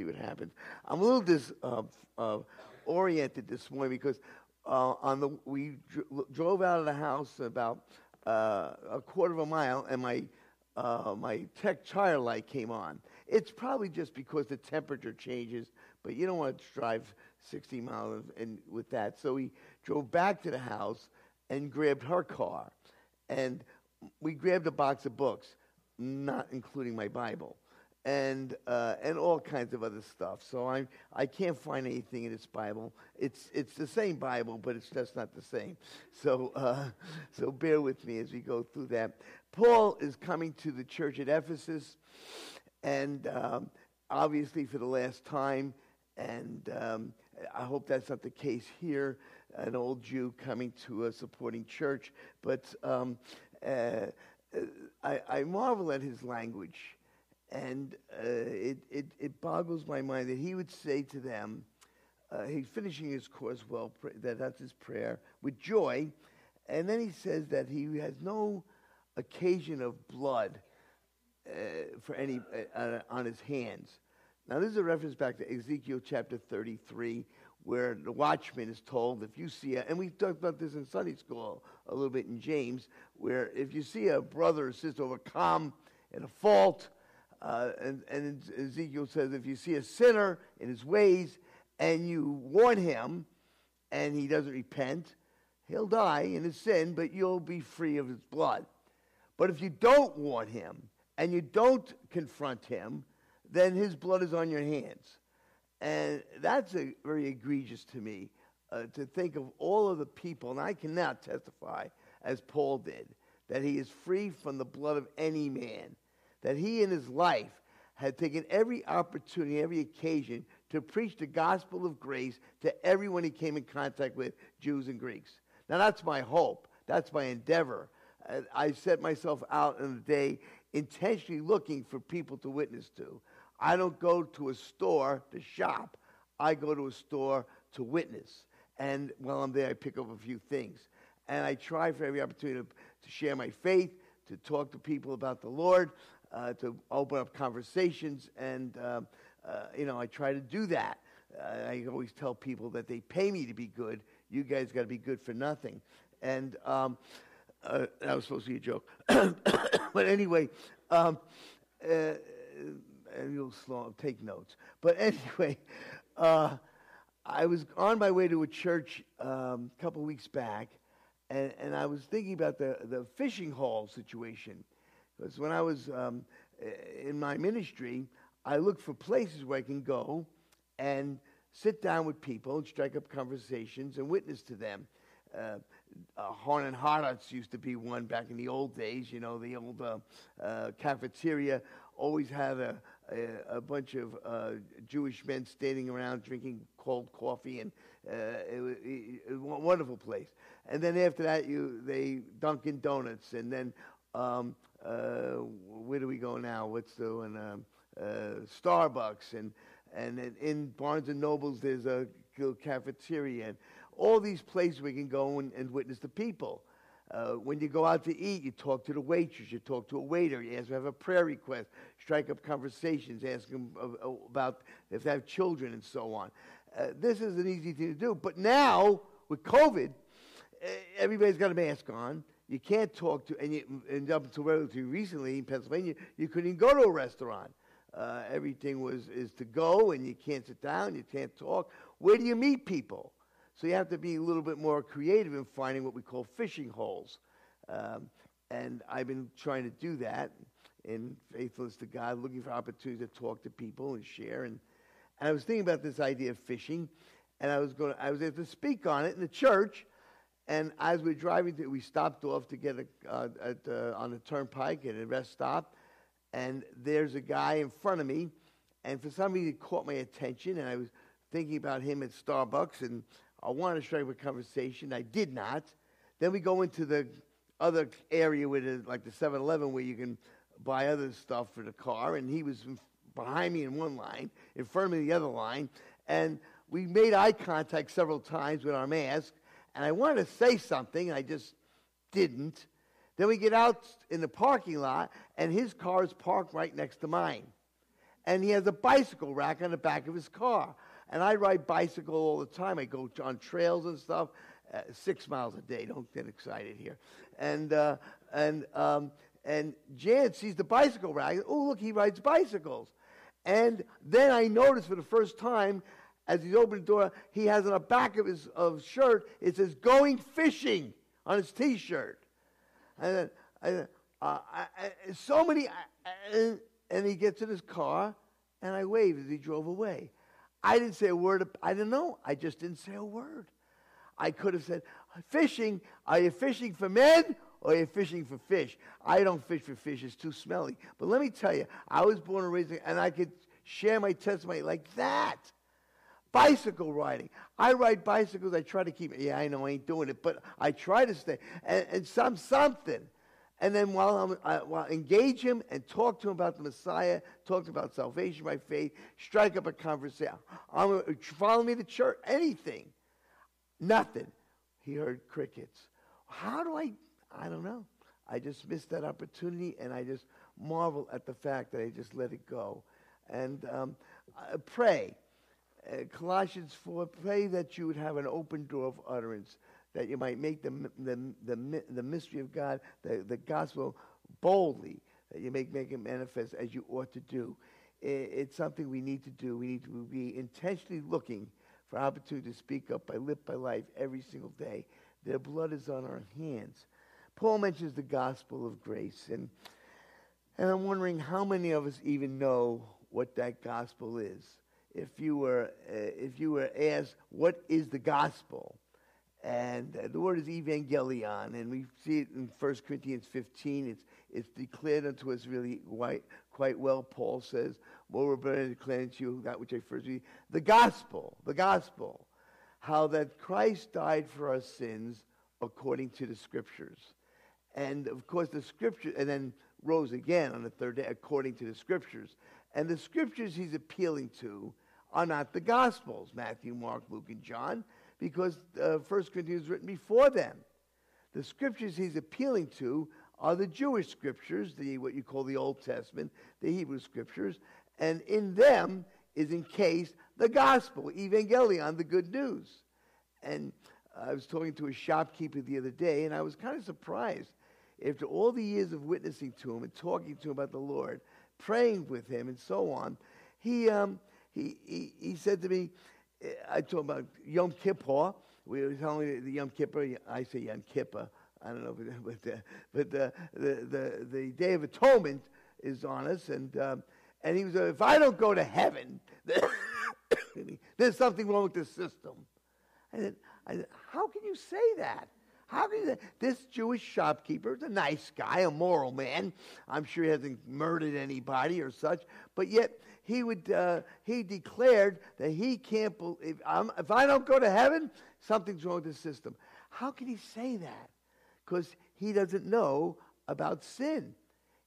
see what happens. I'm a little disoriented this morning because we drove out of the house about a quarter of a mile, and my tech tire light came on. It's probably just because the temperature changes, but you don't want to drive 60 miles and with that. So we drove back to the house and grabbed her car, and we grabbed a box of books, not including my Bible, and all kinds of other stuff. So I can't find anything in this Bible. It's the same Bible, but it's just not the same. So bear with me as we go through that. Paul is coming to the church at Ephesus, and obviously for the last time, and I hope that's not the case here, an old Jew coming to a supporting church. But I marvel at his language, and it boggles my mind that he would say to them, he's finishing his course well, that's his prayer, with joy, and then he says that he has no occasion of blood for any on his hands. Now, this is a reference back to Ezekiel chapter 33, where the watchman is told, if you see and we talked about this in Sunday school a little bit in James, where if you see a brother or sister overcome in a fault, and Ezekiel says, if you see a sinner in his ways and you warn him and he doesn't repent, he'll die in his sin, but you'll be free of his blood. But if you don't warn him and you don't confront him, then his blood is on your hands. And that's very egregious to me, to think of all of the people, and I cannot testify, as Paul did, that he is free from the blood of any man, that he in his life had taken every opportunity, every occasion, to preach the gospel of grace to everyone he came in contact with, Jews and Greeks. Now that's my hope, that's my endeavor. I set myself out in the day intentionally looking for people to witness to. I don't go to a store to shop. I go to a store to witness. And while I'm there, I pick up a few things. And I try for every opportunity to share my faith, to talk to people about the Lord, to open up conversations. And, I try to do that. I always tell people that they pay me to be good. You guys got to be good for nothing. And that was supposed to be a joke. But anyway, you'll take notes. But anyway, I was on my way to a church a couple weeks back, and I was thinking about the fishing hall situation. Because when I was in my ministry, I looked for places where I can go and sit down with people and strike up conversations and witness to them. Horn and Hardart's used to be one back in the old days. You know, the old cafeteria always had a bunch of Jewish men standing around drinking cold coffee, and it was a wonderful place. And then after that, they Dunkin' Donuts, and then where do we go now? What's the one? Starbucks, and in Barnes and Nobles there's a cafeteria. And all these places we can go and witness the people. When you go out to eat, you talk to the waitress, you talk to a waiter, you ask them to have a prayer request, strike up conversations, ask them about if they have children and so on. This is an easy thing to do. But now, with COVID, everybody's got a mask on. You can't talk to, and up until relatively recently in Pennsylvania, you couldn't even go to a restaurant. Everything is to go, and you can't sit down, you can't talk. Where do you meet people? So you have to be a little bit more creative in finding what we call fishing holes. And I've been trying to do that in faithfulness to God, looking for opportunities to talk to people and share. And I was thinking about this idea of fishing, and I was able to speak on it in the church. And as we were driving, we stopped off to get on the turnpike at a rest stop. And there's a guy in front of me, and for some reason it caught my attention, and I was thinking about him at Starbucks, and I wanted to strike up a conversation. I did not. Then we go into the other area with like the 7-Eleven where you can buy other stuff for the car, and he was behind me in one line, in front of me in the other line, and we made eye contact several times with our mask, and I wanted to say something, and I just didn't. Then we get out in the parking lot, and his car is parked right next to mine. and he has a bicycle rack on the back of his car. And I ride bicycle all the time. I go on trails and stuff, 6 miles a day. Don't get excited here. And Jan sees the bicycle rack. Oh, look, he rides bicycles. And then I noticed for the first time, as he's opened the door, he has on the back of his shirt, it says, "Going fishing," on his T-shirt. And and he gets in his car, and I waved as he drove away. I didn't say a word. I didn't know. I just didn't say a word. I could have said, "Fishing, are you fishing for men? Or you're fishing for fish?" I don't fish for fish. It's too smelly. But let me tell you, I was born and raised, and I could share my testimony like that. Bicycle riding. I ride bicycles. I try to keep it. Yeah, I know I ain't doing it, but I try to stay. And something. And then while I engage him and talk to him about the Messiah, talk about salvation by faith, strike up a conversation. Follow me to church. Anything. Nothing. He heard crickets. How do I don't know. I just missed that opportunity, and I just marvel at the fact that I just let it go. And pray. Colossians 4, pray that you would have an open door of utterance, that you might make the mystery of God, the gospel, boldly, that you make it manifest as you ought to do. It's something we need to do. We need to be intentionally looking for opportunity to speak up by lip, by life, every single day. Their blood is on our hands. Paul mentions the gospel of grace, and I'm wondering how many of us even know what that gospel is. If you were asked, what is the gospel? And the word is evangelion, and we see it in 1 Corinthians 15. It's declared unto us really quite well. Paul says, "Moreover, I declare unto you that which I first read, the gospel, how that Christ died for our sins according to the Scriptures." And, of course, the Scripture, and then rose again on the third day, according to the Scriptures. And the Scriptures he's appealing to are not the Gospels, Matthew, Mark, Luke, and John, because First Corinthians was written before them. The Scriptures he's appealing to are the Jewish Scriptures, what you call the Old Testament, the Hebrew Scriptures, and in them is encased the Gospel, evangelion, the good news. And I was talking to a shopkeeper the other day, and I was kind of surprised. After all the years of witnessing to him and talking to him about the Lord, praying with him and so on, he said to me, I told him about Yom Kippur. We were telling me the Yom Kippur. I say Yom Kippur. I don't know, but the Day of Atonement is on us, and he was like, "If I don't go to heaven, there's something wrong with the system." I said, "How can you say that? How can you say?" This Jewish shopkeeper is a nice guy, a moral man. I'm sure he hasn't murdered anybody or such, but yet he declared that he can't believe, if I don't go to heaven, something's wrong with the system. How can he say that? Because he doesn't know about sin.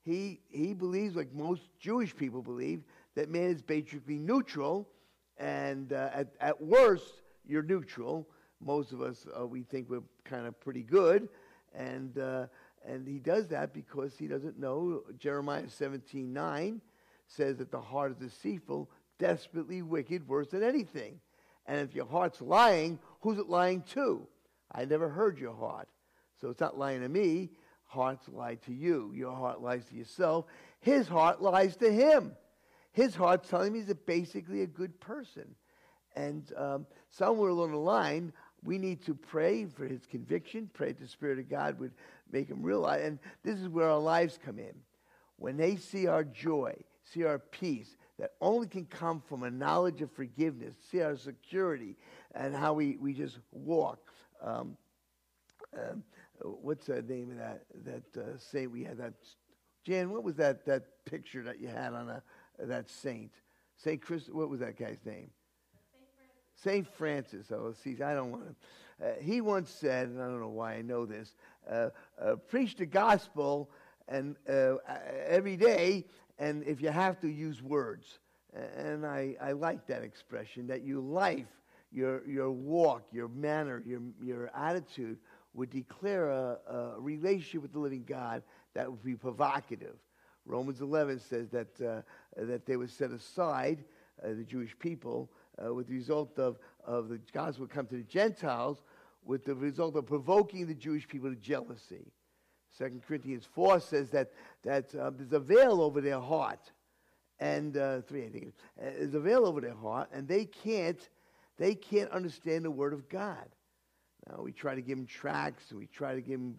He believes, like most Jewish people believe, that man is basically neutral, and at worst, you're neutral. Most of us, we think we're kind of pretty good, and he does that because he doesn't know. Jeremiah 17:9 says that the heart is deceitful, desperately wicked, worse than anything. And if your heart's lying, who's it lying to? I never heard your heart. So it's not lying to me. Hearts lie to you. Your heart lies to yourself. His heart lies to him. His heart's telling me he's basically a good person. And somewhere along the line, we need to pray for his conviction, pray that the Spirit of God would make him realize. And this is where our lives come in. When they see our joy, see our peace, that only can come from a knowledge of forgiveness, see our security and how we just walk. What's the name of that saint we had? That Jan, what was that picture that you had on that saint? Saint Chris, what was that guy's name? Saint Francis. Oh, see, I don't want to. He once said, and I don't know why I know this, preach the gospel and every day, and if you have to, use words. And I like that expression, that your life, your walk, your manner, your attitude would declare a relationship with the living God that would be provocative. Romans 11 says that that they were set aside, the Jewish people, with the result of the gospel come to the Gentiles, with the result of provoking the Jewish people to jealousy. 2 Corinthians 4 says that there's a veil over their heart. And 3, I think it is. There's a veil over their heart, and they can't understand the Word of God. Now, we try to give them tracts, and we try to give them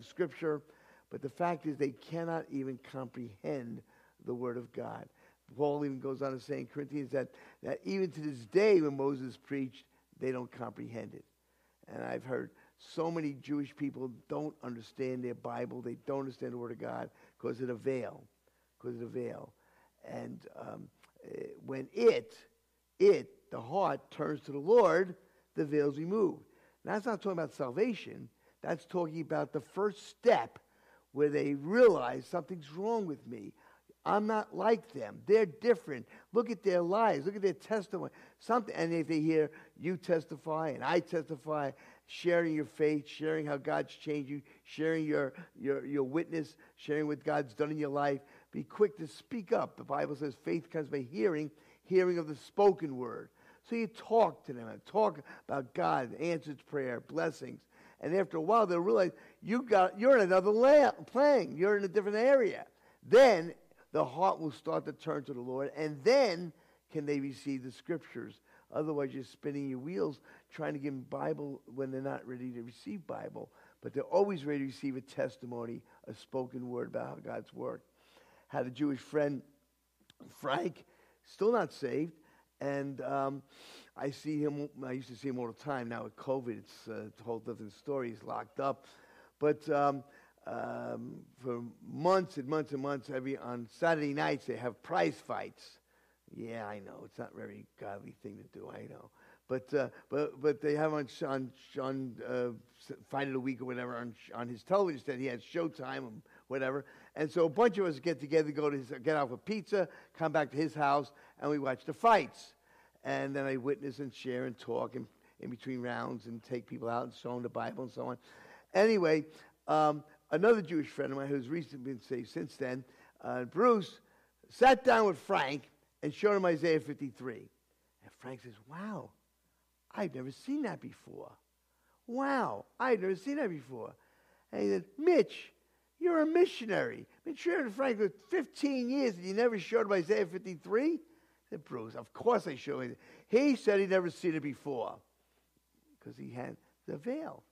Scripture, but the fact is they cannot even comprehend the Word of God. Paul even goes on to say in Corinthians that even to this day when Moses preached, they don't comprehend it. And I've heard so many Jewish people don't understand their Bible. They don't understand the Word of God because of the veil. And when the heart, turns to the Lord, the veil's removed. Now, that's not talking about salvation. That's talking about the first step where they realize something's wrong with me. I'm not like them. They're different. Look at their lives. Look at their testimony. Something. And if they hear you testify and I testify, sharing your faith, sharing how God's changed you, sharing your witness, sharing what God's done in your life, be quick to speak up. The Bible says faith comes by hearing, hearing of the spoken word. So you talk to them and talk about God, answers prayer, blessings. And after a while, they'll realize you're in another plane. You're in a different area. Then the heart will start to turn to the Lord, and then can they receive the Scriptures. Otherwise, you're spinning your wheels trying to give them Bible when they're not ready to receive Bible, but they're always ready to receive a testimony, a spoken word about how God's worked. Had a Jewish friend, Frank, still not saved, and I see him. I used to see him all the time. Now with COVID, it's a whole different story. He's locked up, but for months and months and months, on Saturday nights they have prize fights. Yeah, I know it's not a very godly thing to do. I know, but they have on Fight of the Week or whatever on his television stand. He has Showtime and whatever, and so a bunch of us get together, get out for pizza, come back to his house, and we watch the fights. And then I witness and share and talk in between rounds and take people out and show them the Bible and so on. Anyway. Another Jewish friend of mine who's recently been saved since then, Bruce, sat down with Frank and showed him Isaiah 53. And Frank says, wow, I've never seen that before. And he said, Mitch, you're a missionary. Been sharing with Frank for 15 years and you never showed him Isaiah 53? I said, Bruce, of course I showed him. He said he'd never seen it before because he had the veil.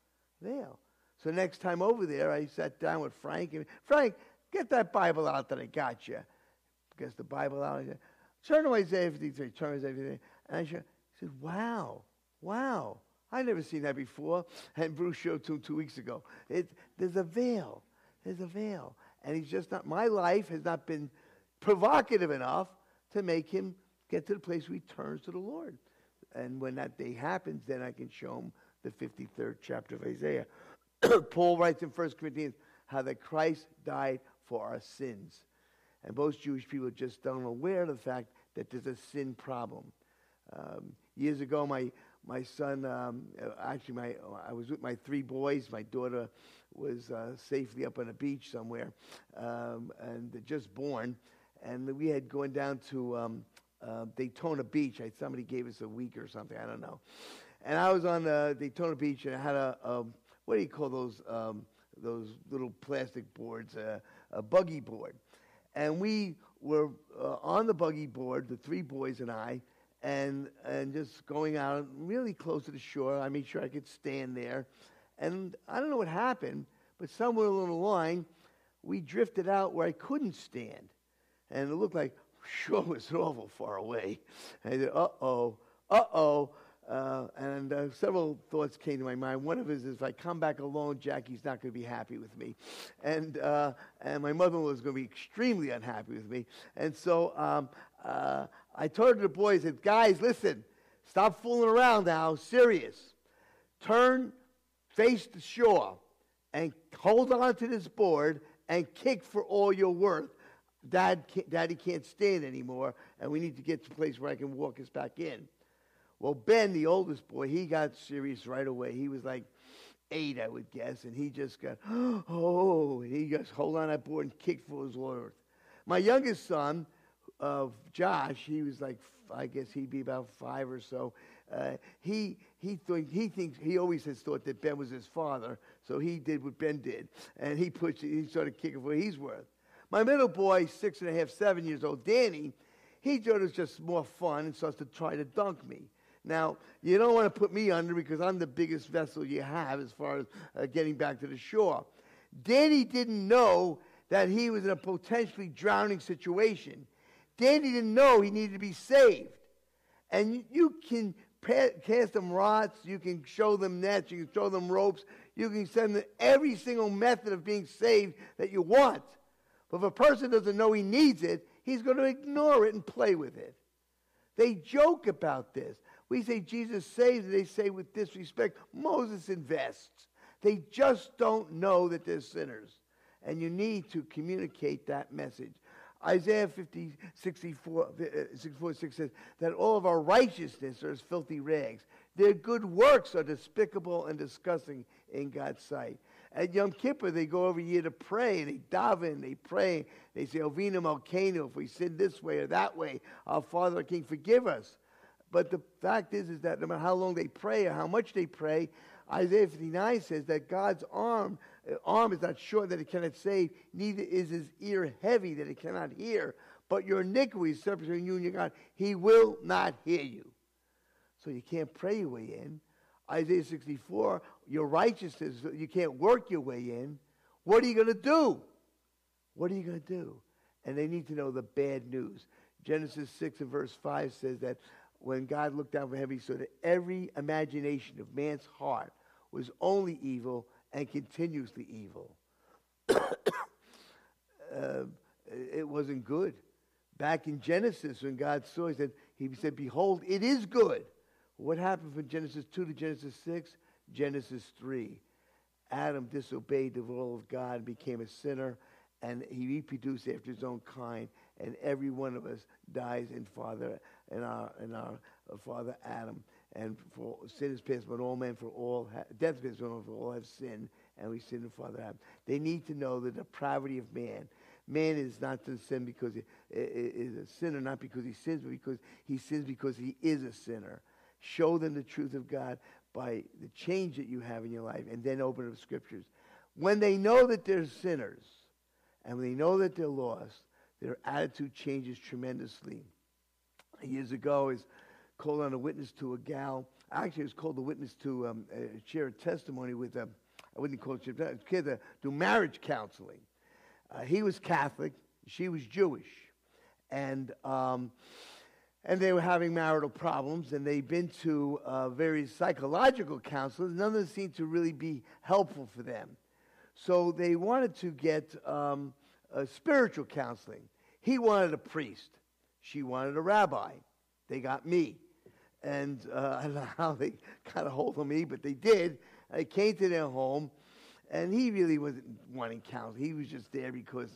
So next time over there, I sat down with Frank. And Frank, get that Bible out that I got you. Gets the Bible out. I said, turn to Isaiah 53. And I said, wow. I've never seen that before. And Bruce showed to him 2 weeks ago. There's a veil. And he's just not, my life has not been provocative enough to make him get to the place where he turns to the Lord. And when that day happens, then I can show him the 53rd chapter of Isaiah. Paul writes in First Corinthians how that Christ died for our sins. And most Jewish people just don't aware of the fact that there's a sin problem. Years ago, my son, I was with my three boys. My daughter was safely up on a beach somewhere and just born. And we had gone down to Daytona Beach. Somebody gave us a week or something. I don't know. And I was on Daytona Beach and I had a what do you call those little plastic boards? A buggy board. And we were on the buggy board, the three boys and I, and just going out really close to the shore. I made sure I could stand there. And I don't know what happened, but somewhere along the line, we drifted out where I couldn't stand. And it looked like, sure, it was awful far away. And I said, uh-oh. And several thoughts came to my mind. One of it is, if I come back alone, Jackie's not going to be happy with me. And my mother-in-law was going to be extremely unhappy with me. And so I told the boys, that guys, listen, stop fooling around now, serious. Turn, face the shore, and hold on to this board and kick for all you're worth. Daddy can't stand anymore, and we need to get to a place where I can walk us back in. Well, Ben, the oldest boy, he got serious right away. He was like 8, I would guess, and he just got, and he just hold on that board and kicked for his worth. My youngest son, of Josh, he was like, I guess he'd be about five or so. He always has thought that Ben was his father, so he did what Ben did, and he started kicking for what he's worth. My middle boy, 6.5, 7 years old, Danny, he thought it was just more fun and starts to try to dunk me. Now, you don't want to put me under because I'm the biggest vessel you have as far as getting back to the shore. Danny didn't know that he was in a potentially drowning situation. Danny didn't know he needed to be saved. And you can cast them rods, you can show them nets, you can throw them ropes, you can send them every single method of being saved that you want. But if a person doesn't know he needs it, he's going to ignore it and play with it. They joke about this. We say Jesus saves, and they say with disrespect, Moses invests. They just don't know that they're sinners. And you need to communicate that message. Isaiah 64:6 says that all of our righteousness are as filthy rags. Their good works are despicable and disgusting in God's sight. At Yom Kippur, they go every year to pray, and they daven, they pray. They say, Ovinu Malkeinu, if we sin this way or that way, our Father, our King, forgive us. But the fact is that no matter how long they pray or how much they pray, Isaiah 59 says that God's arm is not short that it cannot save, neither is his ear heavy that it cannot hear. But your iniquity is separate between you and your God. He will not hear you. So you can't pray your way in. Isaiah 64, your righteousness, you can't work your way in. What are you going to do? What are you going to do? And they need to know the bad news. Genesis 6:5 says that when God looked down from heaven, he saw that every imagination of man's heart was only evil and continuously evil. It wasn't good. Back in Genesis, when God saw, he said, behold, it is good. What happened from Genesis 2 to Genesis 6? Genesis 3. Adam disobeyed the will of God and became a sinner, and he reproduced after his own kind, and every one of us dies in our father Adam. And for sin is passed upon all men, for all death is passed upon, for all have sinned, and we sin in Father Adam. They need to know the depravity of man. Man is not to sin because he is a sinner, not because he sins, but because he sins because he is a sinner. Show them the truth of God by the change that you have in your life, and then open up scriptures. When they know that they're sinners, and when they know that they're lost, their attitude changes tremendously. Years ago, I was called on a witness to a gal. Actually, I was called a witness to share a testimony with a, I wouldn't call it a kid, to do marriage counseling. He was Catholic. She was Jewish. And they were having marital problems, and they'd been to various psychological counselors. None of them seemed to really be helpful for them. So they wanted to get spiritual counseling. He wanted a priest. She wanted a rabbi. They got me. And I don't know how they got a hold of me, but they did. I came to their home, and he really wasn't wanting counseling. He was just there because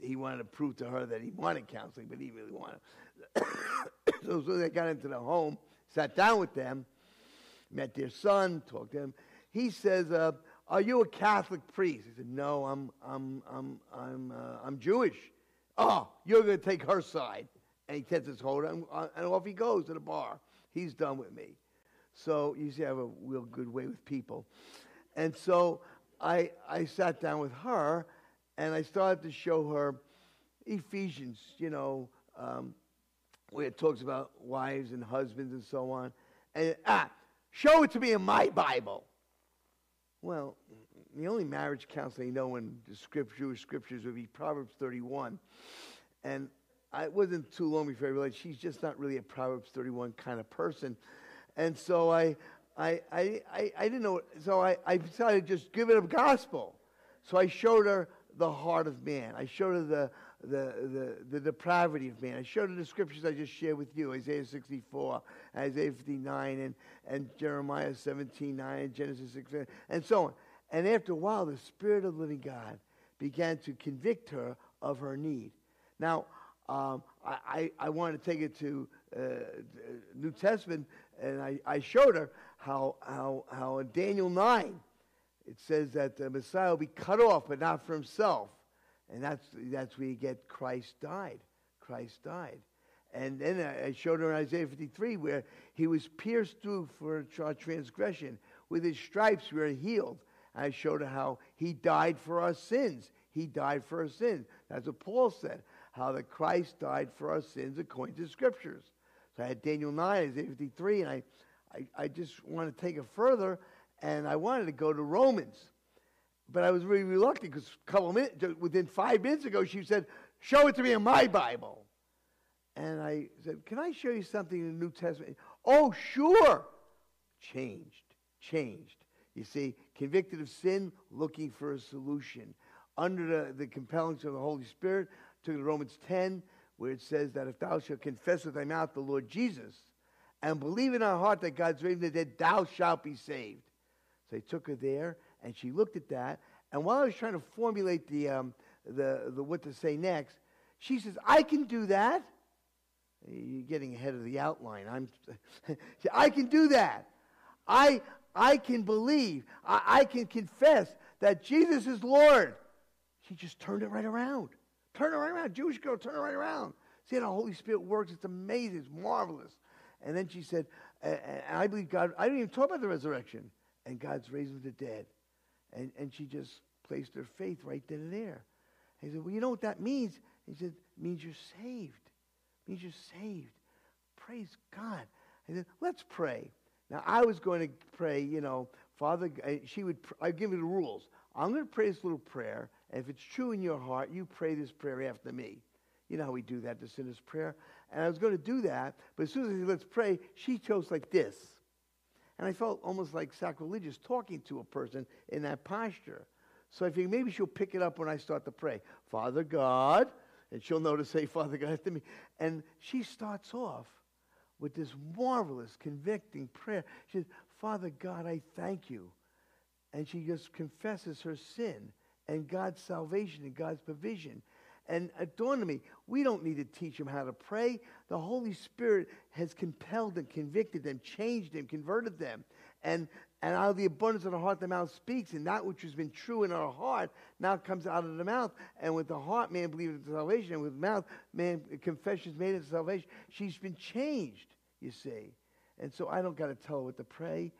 he wanted to prove to her that he wanted counseling, but he really wanted. So they got into the home, sat down with them, met their son, talked to him. He says, "Are you a Catholic priest?" I said, "No, I'm Jewish." "Oh, you're going to take her side." And he takes his hold, and off he goes to the bar. He's done with me. So you see, I have a real good way with people. And so I sat down with her, and I started to show her Ephesians, where it talks about wives and husbands and so on. And, show it to me in my Bible. Well, the only marriage counseling I know in the Jewish scriptures would be Proverbs 31. And it wasn't too long before I realized she's just not really a Proverbs 31 kind of person. And so I didn't know. So I decided to just give it a gospel. So I showed her the heart of man. I showed her the depravity of man. I showed her the scriptures I just shared with you, Isaiah 64, Isaiah 59, and Jeremiah 17:9, and Genesis 6, and so on. And after a while, the Spirit of the living God began to convict her of her need. Now, I wanted to take it to New Testament, and I showed her how in Daniel 9, it says that the Messiah will be cut off, but not for himself. And that's where you get Christ died. Christ died. And then I showed her in Isaiah 53 where he was pierced through for our transgression. With his stripes we are healed. And I showed her how he died for our sins. He died for our sins. That's what Paul said, how that Christ died for our sins according to the Scriptures. So I had Daniel 9, Isaiah 53, and I just want to take it further, and I wanted to go to Romans. But I was really reluctant because a couple of minutes, within 5 minutes ago, she said, show it to me in my Bible. And I said, can I show you something in the New Testament? Oh, sure. Changed. You see, convicted of sin, looking for a solution. Under the compellings of the Holy Spirit, took to Romans 10, where it says that if thou shalt confess with thy mouth the Lord Jesus and believe in our heart that God's raised the dead, thou shalt be saved. So I took her there, and she looked at that. And while I was trying to formulate the what to say next, she says, I can do that. You're getting ahead of the outline. I can do that. I can believe. I can confess that Jesus is Lord. She just turned it right around. Turn it right around. Jewish girl, turn it right around. See how the Holy Spirit works. It's amazing. It's marvelous. And then she said, I believe God. I didn't even talk about the resurrection. And God's raising the dead. And she just placed her faith right then and there. And he said, well, you know what that means? And he said, it means you're saved. It means you're saved. Praise God. I said, let's pray. Now, I was going to pray, you know, Father, I'd give you the rules. I'm going to pray this little prayer. And if it's true in your heart, you pray this prayer after me. You know how we do that, the sinner's prayer. And I was going to do that, but as soon as I said, let's pray, she chose like this. And I felt almost like sacrilegious talking to a person in that posture. So I figured maybe she'll pick it up when I start to pray. Father God, and she'll know to say Father God to me. And she starts off with this marvelous, convicting prayer. She says, Father God, I thank you. And she just confesses her sin and God's salvation and God's provision. And it dawned on me, we don't need to teach them how to pray. The Holy Spirit has compelled them, convicted them, changed them, converted them. And out of the abundance of the heart, the mouth speaks. And that which has been true in our heart now comes out of the mouth. And with the heart, man believes in salvation. And with the mouth, man confessions made into salvation. She's been changed, you see. And so I don't got to tell her what to pray.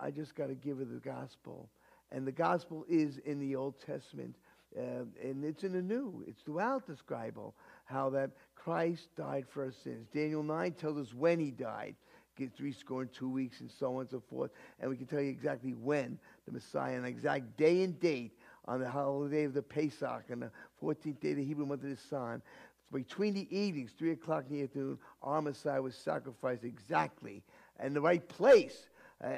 I just got to give her the gospel. And the gospel is in the Old Testament. And it's in the New. It's throughout this Bible how that Christ died for our sins. Daniel 9 tells us when he died. Gets 3 score in 2 weeks and so on and so forth. And we can tell you exactly when the Messiah, an exact day and date on the holiday of the Pesach and the 14th day of the Hebrew month of the sun. Between the evenings, 3 o'clock in the afternoon, our Messiah was sacrificed exactly in the right place.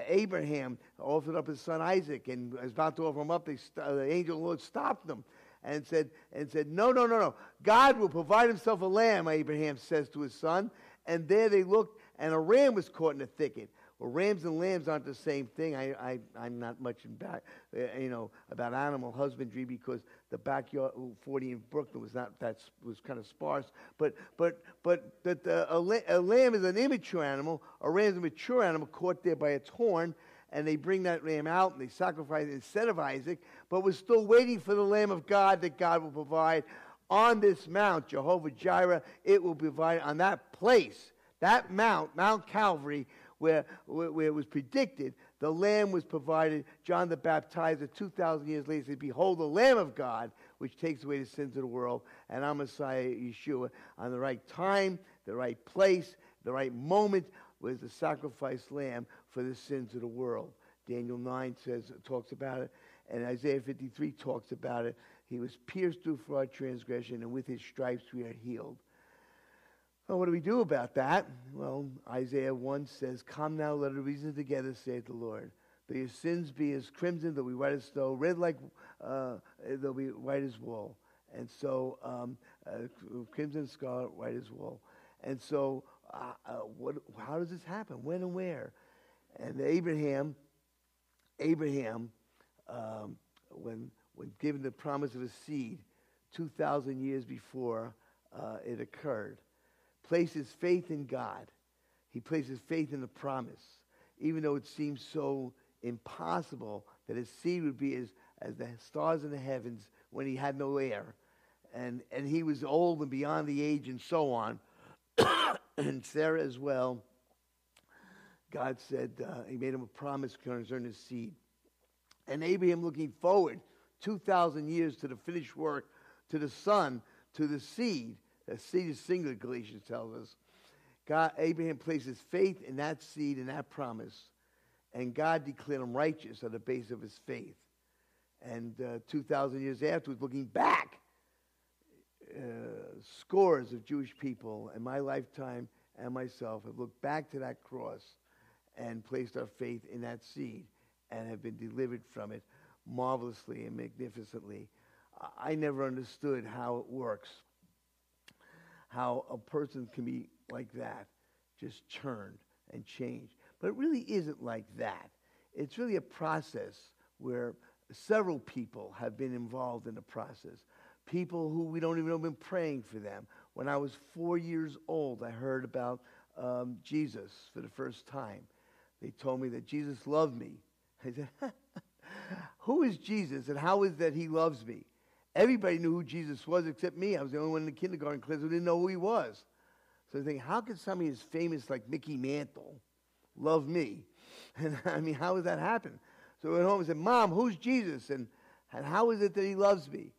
Abraham offered up his son Isaac and was about to offer him up. The angel of the Lord stopped them and said, no. God will provide himself a lamb, Abraham says to his son. And there they looked, and a ram was caught in the thicket. Well, rams and lambs aren't the same thing. I'm not much about animal husbandry because the backyard 40 in Brooklyn was kind of sparse. But that a lamb is an immature animal. A ram is a mature animal caught there by its horn, and they bring that ram out and they sacrifice it instead of Isaac. But we're still waiting for the Lamb of God that God will provide on this mount, Jehovah Jireh. It will provide on that place, that mount, Mount Calvary. Where it was predicted, the Lamb was provided. John the Baptizer, 2,000 years later, said, behold, the Lamb of God, which takes away the sins of the world, and our Messiah, Yeshua, on the right time, the right place, the right moment, was the sacrificed Lamb for the sins of the world. Daniel 9 talks about it, and Isaiah 53 talks about it. He was pierced through for our transgression, and with his stripes we are healed. Well, what do we do about that? Well, Isaiah 1 says, come now, let us reason together, saith the Lord. Though your sins be as crimson, they'll be white as snow, red like, they'll be white as wool. And so, crimson, scarlet, white as wool. And so, how does this happen? When and where? And Abraham, when given the promise of a seed, 2,000 years before it occurred, places faith in God. He places faith in the promise, even though it seems so impossible that his seed would be as the stars in the heavens when he had no heir. and he was old and beyond the age and so on. And Sarah as well, God said, he made him a promise concerning his seed. And Abraham looking forward 2,000 years to the finished work, to the son, to the seed. The seed is singular, Galatians tells us. God, Abraham places faith in that seed and that promise. And God declared him righteous on the basis of his faith. And 2,000 years afterwards, looking back, scores of Jewish people in my lifetime and myself have looked back to that cross and placed our faith in that seed and have been delivered from it marvelously and magnificently. I never understood how it works, how a person can be like that, just churned and changed. But it really isn't like that. It's really a process where several people have been involved in the process. People who we don't even know have been praying for them. When I was 4 years old, I heard about Jesus for the first time. They told me that Jesus loved me. I said, who is Jesus and how is that he loves me? Everybody knew who Jesus was except me. I was the only one in the kindergarten class who didn't know who he was. So I think, how could somebody as famous like Mickey Mantle love me? And I mean, how does that happen? So I went home and said, Mom, who's Jesus? And how is it that he loves me?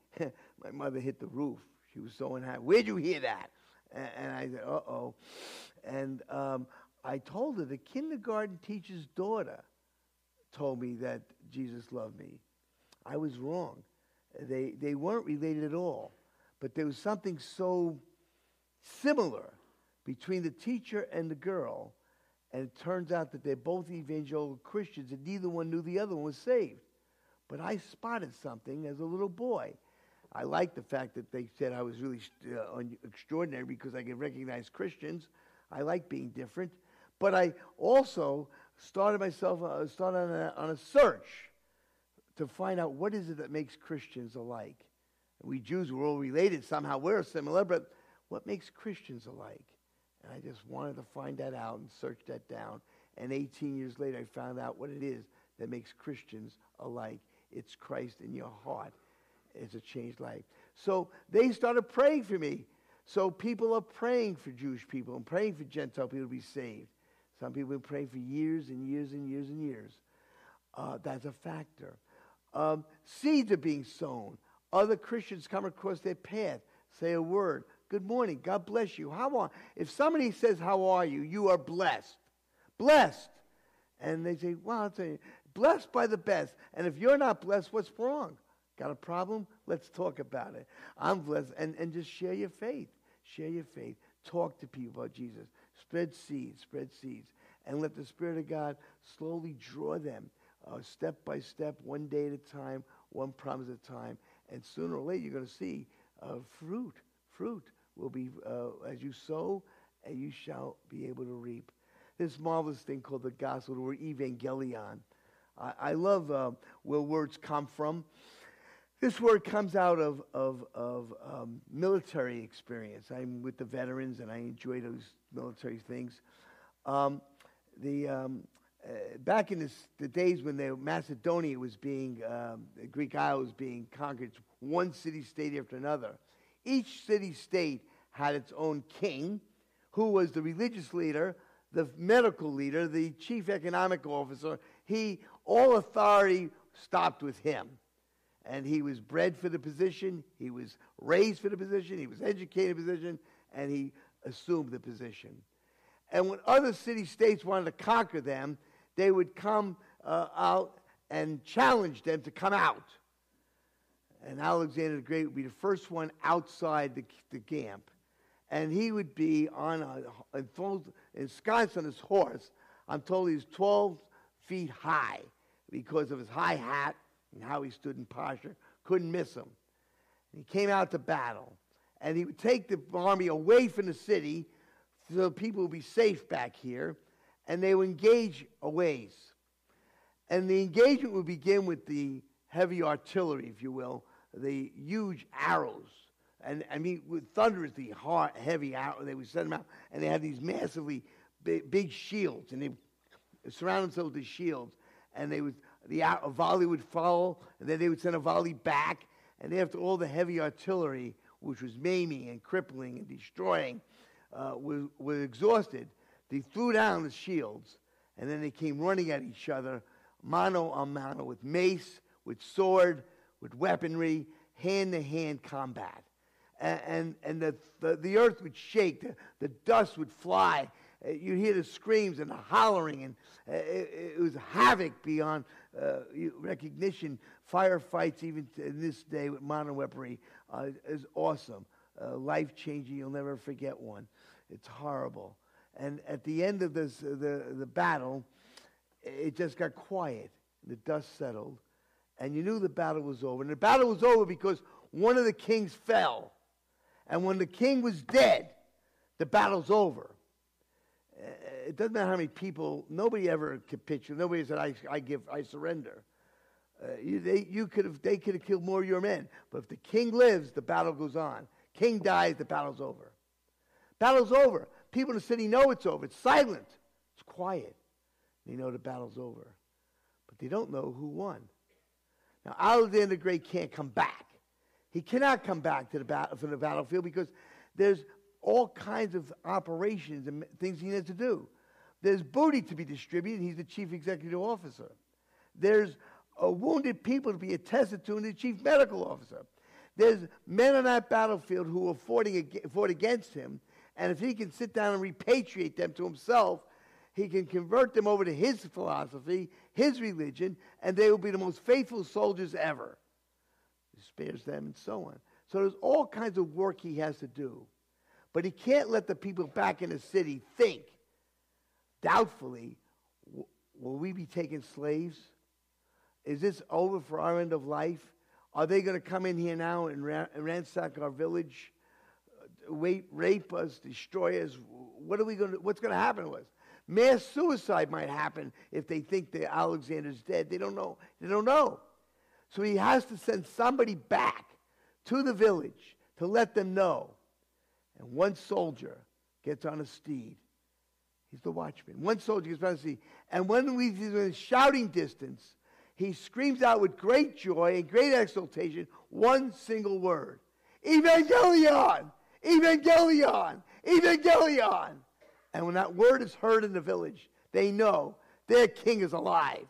My mother hit the roof. She was so unhappy. Where'd you hear that? And I said, uh-oh. And I told her the kindergarten teacher's daughter told me that Jesus loved me. I was wrong. They weren't related at all. But there was something so similar between the teacher and the girl, and it turns out that they're both evangelical Christians, and neither one knew the other one was saved. But I spotted something as a little boy. I liked the fact that they said I was really extraordinary because I could recognize Christians. I like being different. But I also started on a search to find out what is it that makes Christians alike. We Jews were all related somehow. We're similar, but what makes Christians alike? And I just wanted to find that out and search that down. And 18 years later, I found out what it is that makes Christians alike. It's Christ in your heart. It's a changed life. So they started praying for me. So people are praying for Jewish people and praying for Gentile people to be saved. Some people have been praying for years and years and years and years. That's a factor. Seeds are being sown. Other Christians come across their path, say a word. Good morning. God bless you. How are? If somebody says, how are you? You are blessed. Blessed. And they say, wow, I'll tell you, blessed by the best. And if you're not blessed, what's wrong? Got a problem? Let's talk about it. I'm blessed. And just share your faith. Share your faith. Talk to people about Jesus. Spread seeds. Spread seeds. And let the Spirit of God slowly draw them step by step, one day at a time, one promise at a time. And sooner or later, you're going to see fruit. Fruit will be, as you sow, and you shall be able to reap. This marvelous thing called the gospel, the word evangelion. I love where words come from. This word comes out of military experience. I'm with the veterans, and I enjoy those military things. Back in the days when Macedonia was being, the Greek Isle was being conquered, one city-state after another. Each city-state had its own king, who was the religious leader, the medical leader, the chief economic officer. All authority stopped with him. And he was bred for the position, he was raised for the position, he was educated for the position, and he assumed the position. And when other city-states wanted to conquer them, they would come out and challenge them to come out. And Alexander the Great would be the first one outside the camp. And he would be ensconced on his horse. I'm told he's 12 feet high because of his high hat, and how he stood in posture, couldn't miss him. And he came out to battle. And he would take the army away from the city so people would be safe back here, and they would engage a ways. And the engagement would begin with the heavy artillery, if you will, the huge arrows. And I mean, with thunderously hard, heavy arrows, they would send them out, and they had these massively big shields, and they surround themselves with shields, and they would... A volley would follow, and then they would send a volley back, and after all the heavy artillery which was maiming and crippling and destroying, was exhausted, they threw down the shields, and then they came running at each other, mano a mano, with mace, with sword, with weaponry, hand-to-hand combat. And the earth would shake, the dust would fly, you'd hear the screams and the hollering, and it was havoc beyond recognition. Firefights, even in this day with modern weaponry, is awesome, life-changing. You'll never forget one. It's horrible. And at the end of this, the battle, it just got quiet. The dust settled, and you knew the battle was over. And the battle was over because one of the kings fell. And when the king was dead, the battle's over. It doesn't matter how many people, nobody ever capitulated. Nobody said, I surrender. They could have killed more of your men. But if the king lives, the battle goes on. King dies, the battle's over. Battle's over. People in the city know it's over. It's silent. It's quiet. They know the battle's over. But they don't know who won. Now, Alexander the Great can't come back. He cannot come back to the battlefield because there's all kinds of operations and things he has to do. There's booty to be distributed. He's the chief executive officer. There's wounded people to be attested to, and the chief medical officer. There's men on that battlefield who are fought against him, and if he can sit down and repatriate them to himself, he can convert them over to his philosophy, his religion, and they will be the most faithful soldiers ever. He spares them and so on. So there's all kinds of work he has to do. But he can't let the people back in the city think, doubtfully, will we be taken slaves? Is this over for our end of life? Are they going to come in here now and ransack our village, rape us, destroy us? What's going to happen to us? Mass suicide might happen if they think that Alexander's dead. They don't know. So he has to send somebody back to the village to let them know. And one soldier gets on a steed. He's the watchman. One soldier gets on a steed. And when he's in shouting distance, he screams out with great joy and great exultation one single word. Evangelion! Evangelion! Evangelion! And when that word is heard in the village, they know their king is alive.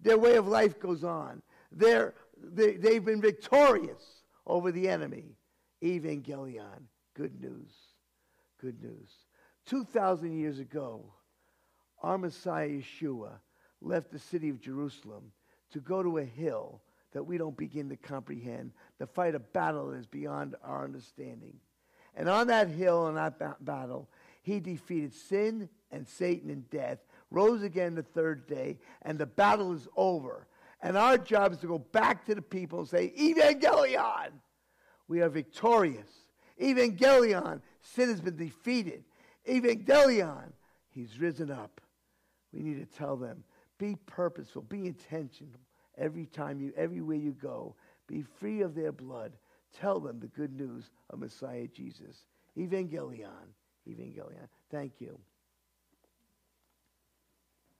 Their way of life goes on. They've been victorious over the enemy. Evangelion. Good news. Good news. 2,000 years ago, our Messiah Yeshua left the city of Jerusalem to go to a hill that we don't begin to comprehend, to fight a battle that is beyond our understanding. And on that hill, on that battle, he defeated sin and Satan and death, rose again the third day, and the battle is over. And our job is to go back to the people and say, Evangelion! We are victorious. Evangelion, sin has been defeated. Evangelion, he's risen up. We need to tell them, be purposeful, be intentional. Everywhere you go, be free of their blood. Tell them the good news of Messiah Jesus. Evangelion, Evangelion. Thank you.